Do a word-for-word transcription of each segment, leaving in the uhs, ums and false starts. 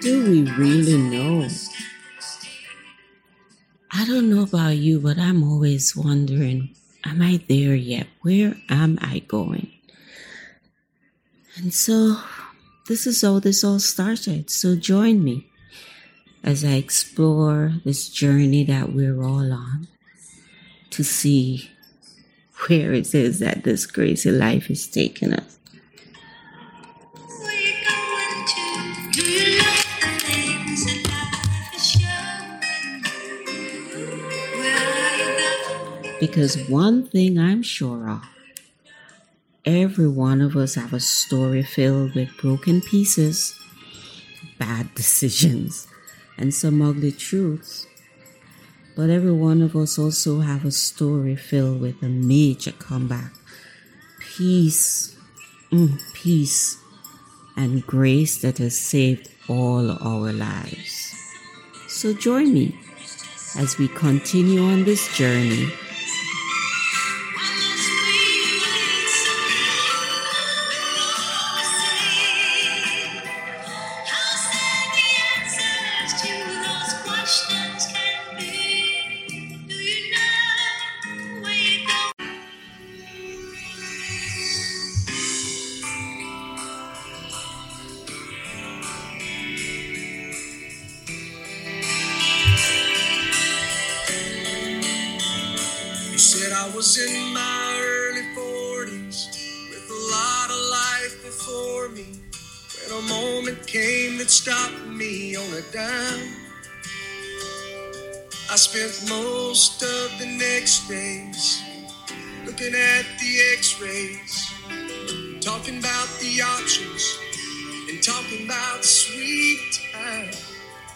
do we really know? I don't know about you, but I'm always wondering, am I there yet? Where am I going? And so this is how this all started. So join me as I explore this journey that we're all on to see where it is that this crazy life is taking us. Because one thing I'm sure of, every one of us have a story filled with broken pieces, bad decisions, and some ugly truths. But every one of us also have a story filled with a major comeback. Peace, mm, peace, and grace that has saved all our lives. So join me as we continue on this journey. In my early forties, with a lot of life before me, when a moment came that stopped me on a dime. I spent most of the next days looking at the x-rays, talking about the options, and talking about sweet time.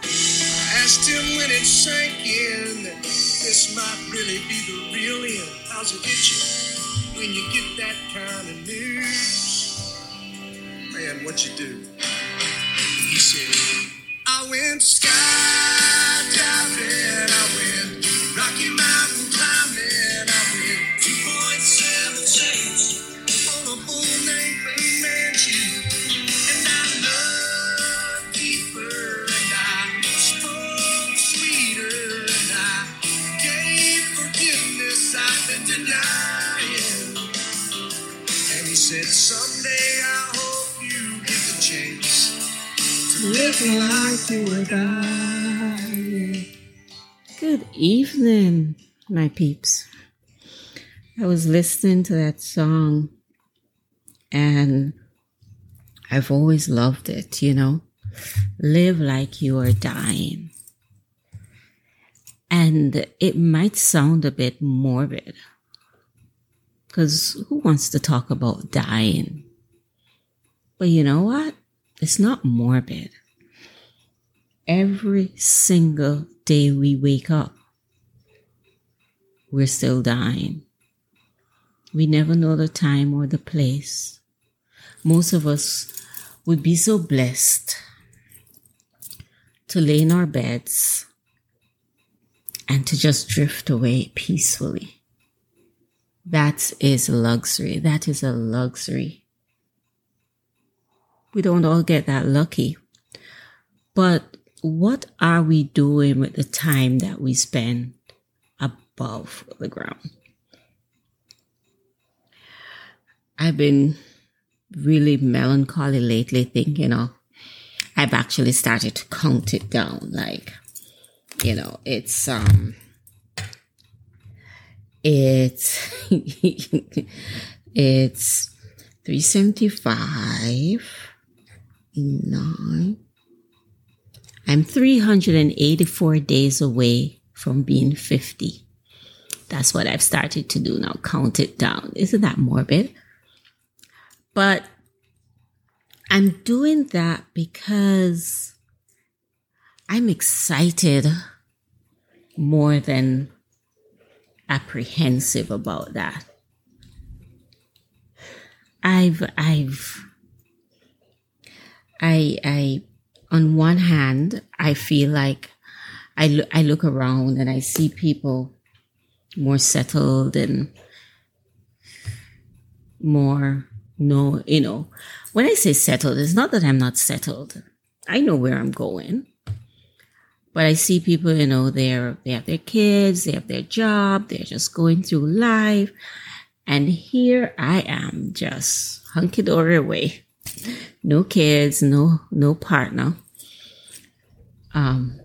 I asked him when it sank in that this might really be the real end. How's it get you when you get that kind of news? Man, what you do? He said, I went skydiving, I went Rocky Mountain climbing, I went two point seven eight on a bull named Blue Mansion, and I loved deeper, and I spoke sweeter, and I gave forgiveness I've been denying. And he said, someday I hope you get the chance to live like you were dying. Good evening, my peeps. I was listening to that song and I've always loved it, you know. Live like you are dying. And it might sound a bit morbid, because who wants to talk about dying? But you know what? It's not morbid. Every single day we wake up, we're still dying. We never know the time or the place. Most of us would be so blessed to lay in our beds and to just drift away peacefully. That is a luxury. That is a luxury. We don't all get that lucky. But what are we doing with the time that we spend above the ground? I've been really melancholy lately, thinking of, I've actually started to count it down, like, you know, it's, um, it's, it's three seventy-five, nine. I'm three hundred eighty-four days away from being fifty. That's what I've started to do now, count it down. Isn't that morbid? But I'm doing that because I'm excited more than apprehensive about that. I've, I've, I, I, on one hand, I feel like I, lo- I look around and I see people more settled and more, no, you know, when I say settled, it's not that I'm not settled. I know where I'm going. But I see people, you know, they're, they have their kids, they have their job, they're just going through life. And here I am just hunky-dory away. No kids, no, no partner. Um,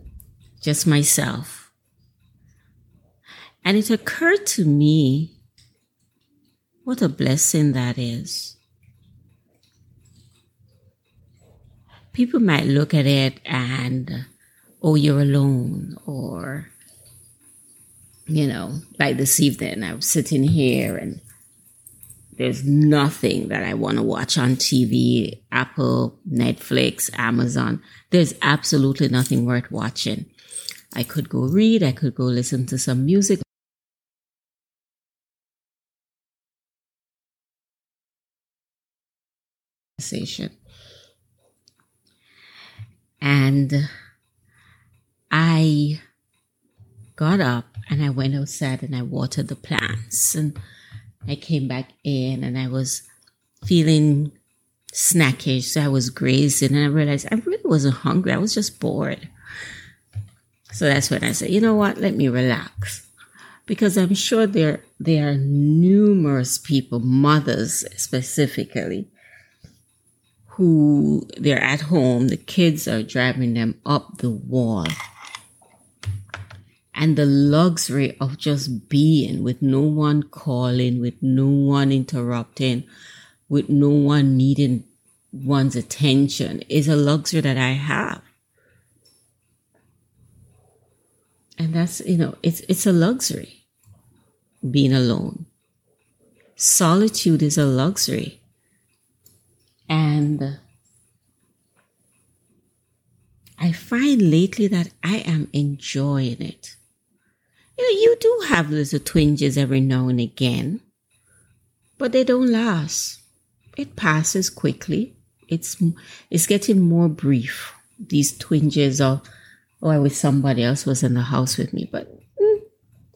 just myself. And it occurred to me, what a blessing that is. People might look at it and, oh, you're alone, or, you know, like this evening, I'm sitting here and there's nothing that I want to watch on T V, Apple, Netflix, Amazon. There's absolutely nothing worth watching. I could go read, I could go listen to some music. And I got up and I went outside and I watered the plants, and I came back in and I was feeling snackish. So I was grazing and I realized I really wasn't hungry. I was just bored. So that's when I said, you know what? Let me relax, because I'm sure there, there are numerous people, mothers specifically, who they're at home. The kids are driving them up the wall. And the luxury of just being with no one calling, with no one interrupting, with no one needing one's attention is a luxury that I have. And that's, you know, it's it's a luxury, being alone. Solitude is a luxury. And I find lately that I am enjoying it. You know, you do have little twinges every now and again, but they don't last. It passes quickly. It's it's getting more brief. These twinges of, oh, I wish somebody else was in the house with me, but mm,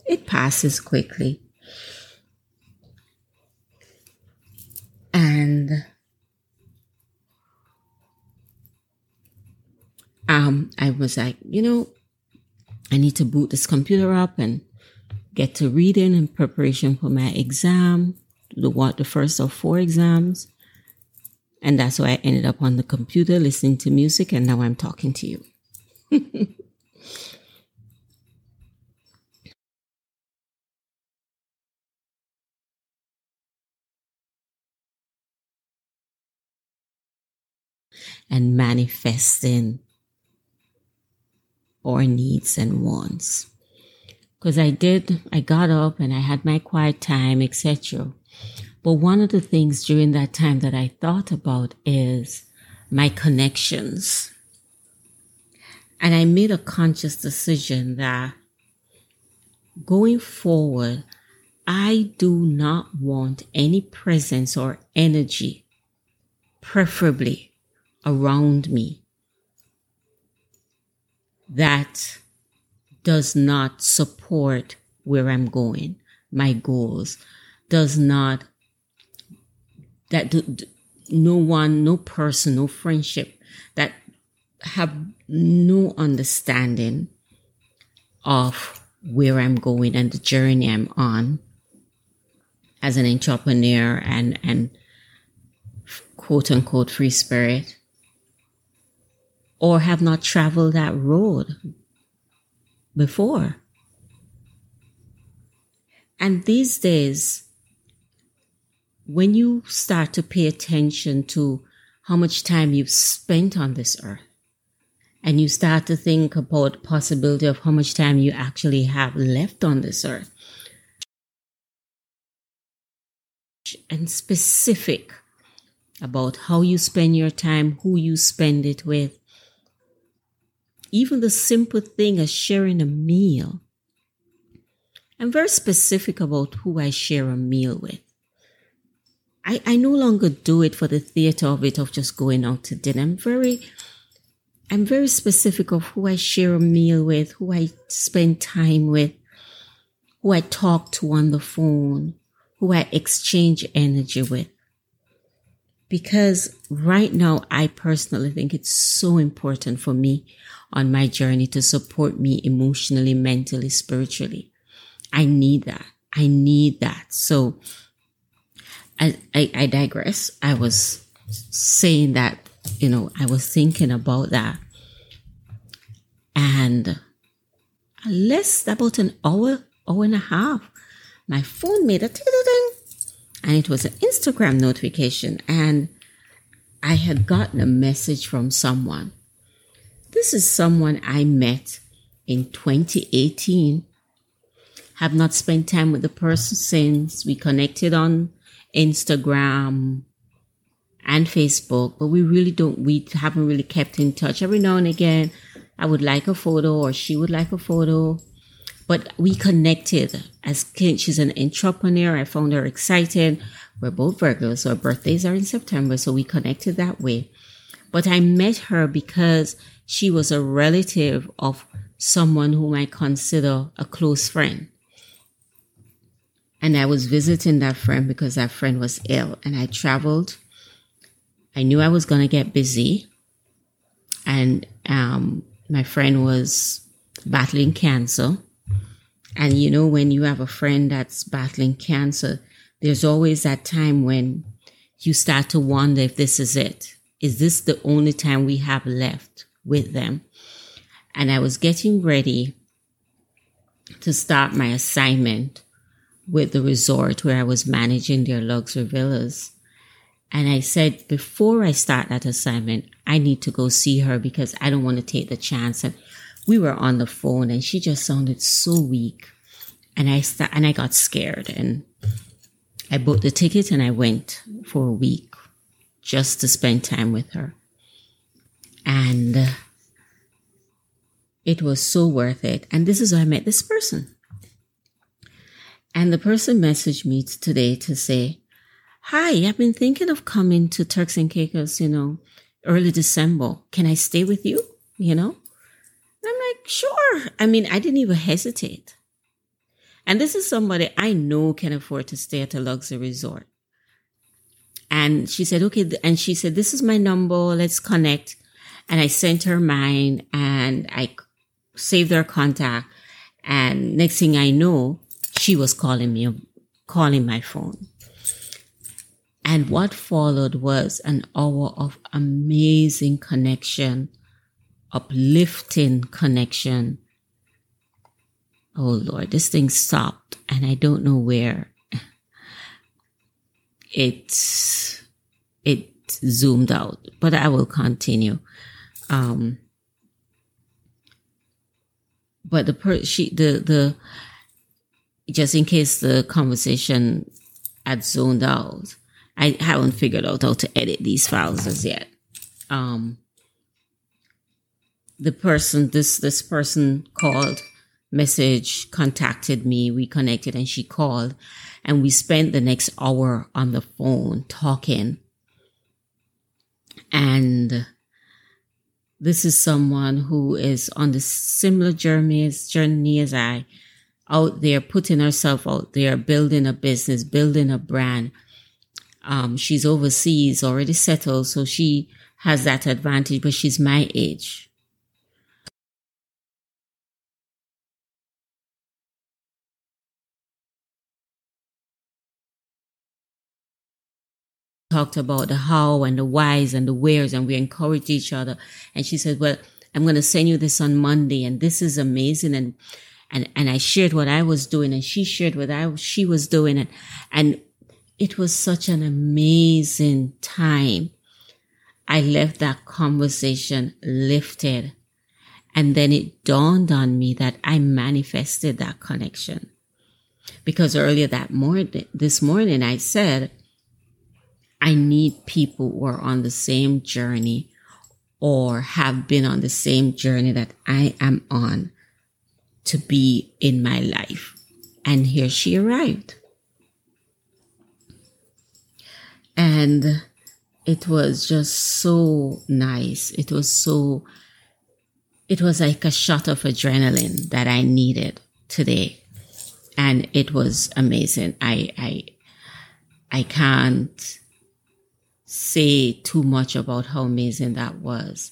it passes quickly. And um, I was like, you know, I need to boot this computer up and get to reading in preparation for my exam, the what the first of four exams. And that's why I ended up on the computer listening to music, and now I'm talking to you. And manifesting or needs and wants. Because I did, I got up and I had my quiet time, et cetera. But one of the things during that time that I thought about is my connections. And I made a conscious decision that going forward, I do not want any presence or energy, preferably around me, that does not support where I'm going, my goals, does not, that do, do, no one, no person, no friendship, that have no understanding of where I'm going and the journey I'm on as an entrepreneur and, and quote unquote free spirit, or have not traveled that road before. And these days, when you start to pay attention to how much time you've spent on this earth, and you start to think about the possibility of how much time you actually have left on this earth, and specific about how you spend your time, who you spend it with, even the simple thing as sharing a meal. I'm very specific about who I share a meal with. I, I no longer do it for the theater of it, of just going out to dinner. I'm very, I'm very specific of who I share a meal with, who I spend time with, who I talk to on the phone, who I exchange energy with. because right now, I personally think it's so important for me on my journey to support me emotionally, mentally, spiritually. I need that. I need that. So I, I, I digress. I was saying that, you know, I was thinking about that. And less about an hour, hour and a half, my phone made a ding, and it was an Instagram notification. And I had gotten a message from someone. This is someone I met in twenty eighteen. Have not spent time with the person since. We connected on Instagram and Facebook, but we really don't, we haven't really kept in touch. Every now and again, I would like a photo or she would like a photo, but we connected as kin. She's an entrepreneur. I found her exciting. We're both Virgos, so our birthdays are in September. So we connected that way. But I met her because she was a relative of someone whom I consider a close friend. And I was visiting that friend because that friend was ill, and I traveled. I knew I was going to get busy. And um, my friend was battling cancer. And you know, when you have a friend that's battling cancer, there's always that time when you start to wonder if this is it. Is this the only time we have left with them? And I was getting ready to start my assignment with the resort where I was managing their luxury villas. And I said, before I start that assignment, I need to go see her because I don't want to take the chance. And we were on the phone and she just sounded so weak. And I st- and I got scared and I bought the ticket and I went for a week just to spend time with her. And it was so worth it. And this is how I met this person. And the person messaged me today to say, "Hi, I've been thinking of coming to Turks and Caicos, you know, early December. Can I stay with you? You know?" And I'm like, sure. I mean, I didn't even hesitate. And this is somebody I know can afford to stay at a luxury resort. And she said, okay. And she said, this is my number. Let's connect. And I sent her mine and I saved her contact. And next thing I know, she was calling me, calling my phone. And what followed was an hour of amazing connection, uplifting connection. Oh, Lord, this thing stopped, and I don't know where. It, it zoomed out, but I will continue. Um, but the per- she, the, the, just in case the conversation had zoned out, I haven't figured out how to edit these files as yet. Um, the person, this, this person called, messaged, contacted me, we connected, and she called, and we spent the next hour on the phone talking. And this is someone who is on the similar journey as, journey as I, out there, putting herself out there, building a business, building a brand. Um, she's overseas, already settled, so she has that advantage, but she's my age. Talked about the how and the whys and the wheres, and we encouraged each other. And she said, well, I'm going to send you this on Monday, and this is amazing. And, and, and I shared what I was doing, and she shared what I, she was doing. And, and it was such an amazing time. I left that conversation lifted. And then it dawned on me that I manifested that connection. Because earlier that morning, this morning, I said, I need people who are on the same journey or have been on the same journey that I am on to be in my life. And here she arrived. And it was just so nice. It was so, it was like a shot of adrenaline that I needed today. And it was amazing. I, I, I can't say too much about how amazing that was.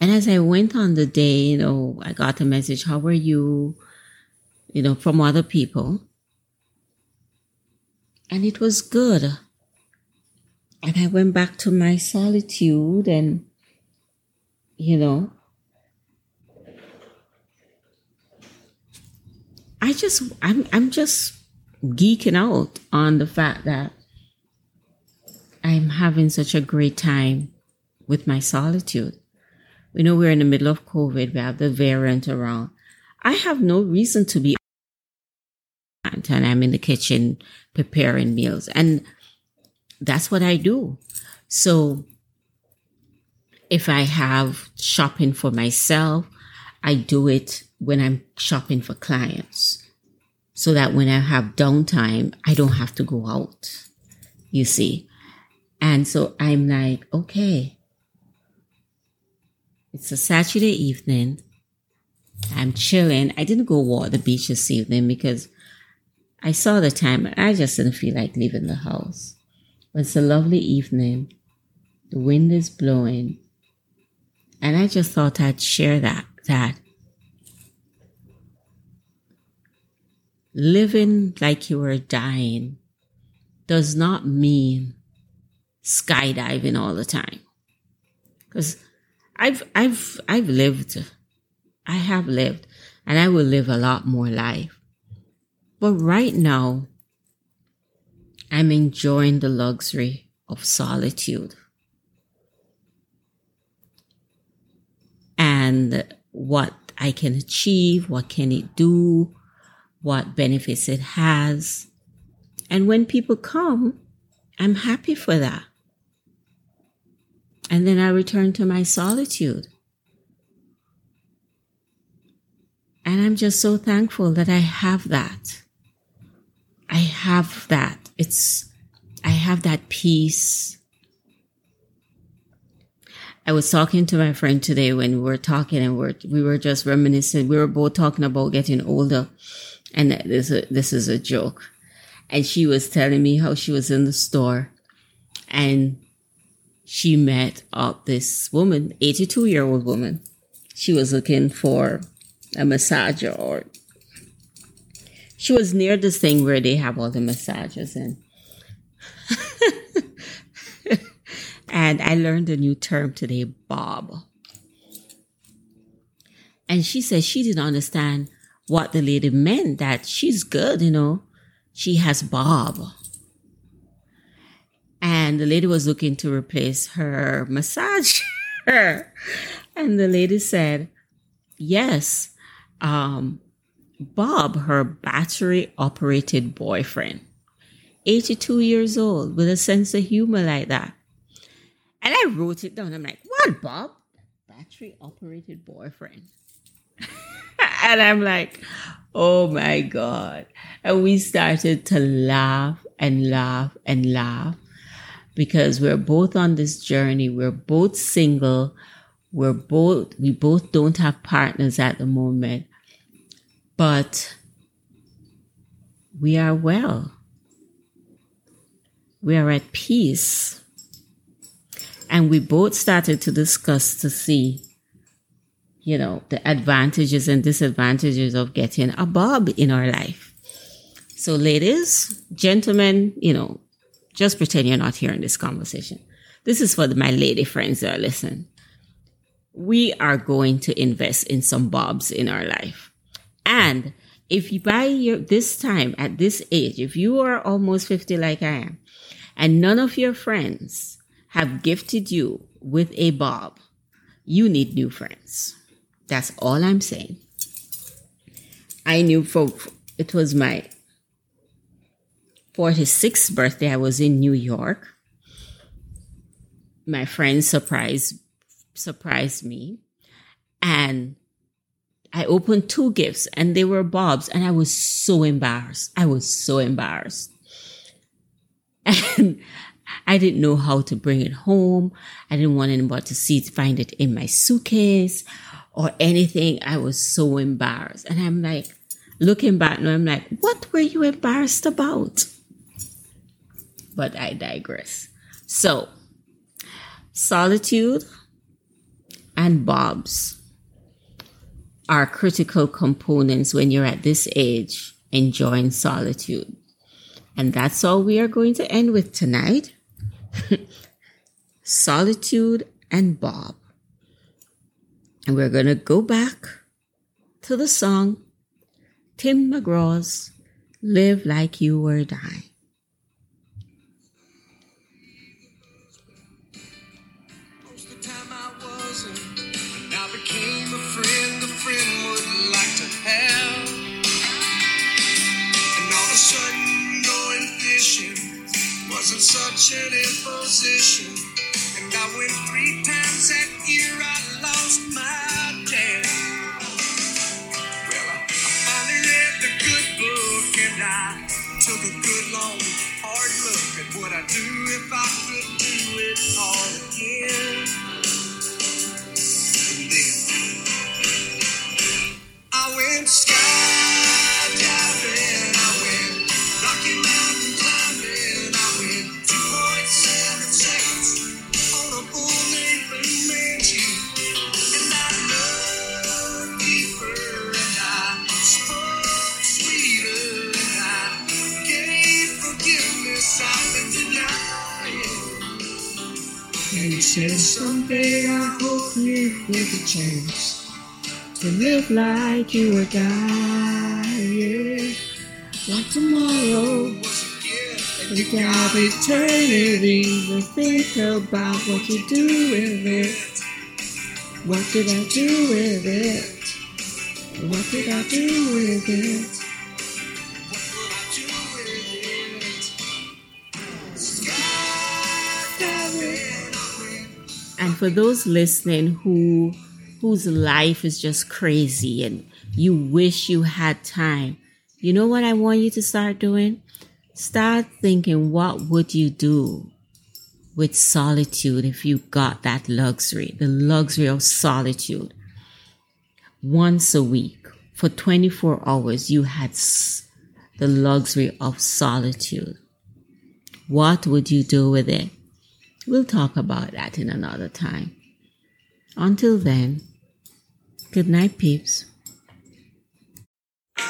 And as I went on the day, you know, I got a message, how are you, you know, from other people. And it was good. And I went back to my solitude and, you know, I just, I'm, I'm just geeking out on the fact that I'm having such a great time with my solitude. We know we're in the middle of COVID. We have the variant around. I have no reason to be, and I'm in the kitchen preparing meals. And that's what I do. So if I have shopping for myself, I do it when I'm shopping for clients, so that when I have downtime, I don't have to go out, you see. And so I'm like, okay, it's a Saturday evening. I'm chilling. I didn't go walk the beach this evening because I saw the time and I just didn't feel like leaving the house. But it's a lovely evening. The wind is blowing. And I just thought I'd share that, that living like you were dying does not mean skydiving all the time. Because I've, I've, I've lived, I have lived, and I will live a lot more life. But right now, I'm enjoying the luxury of solitude. And what I can achieve, what can it do, what benefits it has. And when people come, I'm happy for that. And then I return to my solitude. And I'm just so thankful that I have that. I have that. It's, I have that peace. I was talking to my friend today when we were talking and we're, we were just reminiscing. We were both talking about getting older. And this, this is a joke. And she was telling me how she was in the store and she met up this woman, eighty-two-year-old woman. She was looking for a massager, or she was near this thing where they have all the massages in. And I learned a new term today, Bob. And she said she didn't understand what the lady meant, that she's good, you know. She has Bob. And the lady was looking to replace her massager. And the lady said, yes, um, Bob, her battery-operated boyfriend, eighty-two years old, with a sense of humor like that. And I wrote it down. I'm like, what, Bob? Battery-operated boyfriend. And I'm like, oh, my God. And we started to laugh and laugh and laugh because we're both on this journey. We're both single. We're both, we both don't have partners at the moment, but we are well. We are at peace. And we both started to discuss to see, you know, the advantages and disadvantages of getting a Bob in our life. So ladies, gentlemen, you know, just pretend you're not hearing this conversation. This is for my lady friends that are listening. We are going to invest in some Bobs in our life. And if you buy your, this time at this age, if you are almost fifty like I am, and none of your friends have gifted you with a Bob, you need new friends. That's all I'm saying. I knew for, it was my forty-sixth birthday. I was in New York. My friend surprised surprised me, and I opened two gifts and they were Bobs, and I was so embarrassed. I was so embarrassed. And I didn't know how to bring it home. I didn't want anybody to see it, find it in my suitcase or anything. I was so embarrassed. And I'm like, looking back now, I'm like, what were you embarrassed about? but I digress. So, solitude and bobs are critical components when you're at this age enjoying solitude. And that's all we are going to end with tonight. Solitude and bob. And we're going to go back to the song, Tim McGraw's Live Like You Were Dying. Most of the time I wasn't, when I became a friend, the friend wouldn't like to have. And all of a sudden, knowing fishing wasn't such an imposition. And I went three times that year, I lost my dad. I took a good long hard look at what I'd do if I could do it all again. And then I went skydiving, I went Rocky Mountain climbing, I went two point seven seconds on a bull named Manji, and I dug deeper and I spoke sweeter. And he said someday I hope you get the chance to live like you were dying. Like tomorrow was a gift, and of eternity to think about what you do with it. What did I do with it? What did I do with it? And for those listening who whose life is just crazy and you wish you had time, you know what I want you to start doing? Start thinking, what would you do with solitude if you got that luxury, the luxury of solitude? Once a week, for twenty-four hours, you had the luxury of solitude. What would you do with it? We'll talk about that in another time. Until then, good night, peeps. See,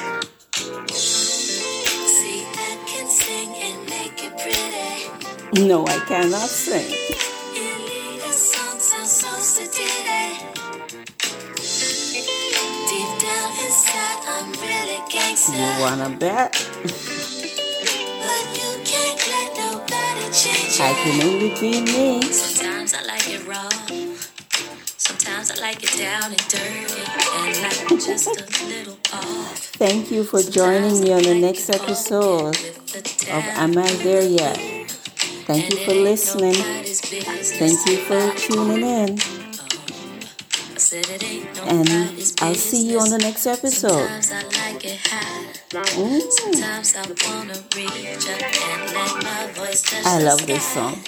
I can sing and make it pretty. No, I cannot sing. Elita song sounds so sedated. Deep down inside, I'm really gangster. You wanna bet? I can only be me. Sometimes I like it raw. Sometimes I like it down and dirty. And I'm just a little off. Thank you for joining me on the next episode of Am I There Yet? Thank you for listening. Thank you for tuning in. And I'll see you on the next episode. Mm. I love this song.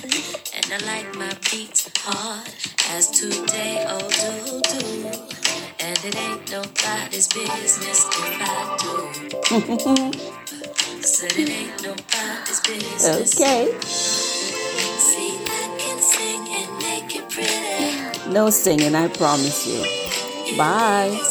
And I like my beats hard as today, oh do do. And it ain't nobody's business if I do. I said it ain't nobody's business. Okay. See, I can sing and make it pretty. No singing, I promise you. Bye.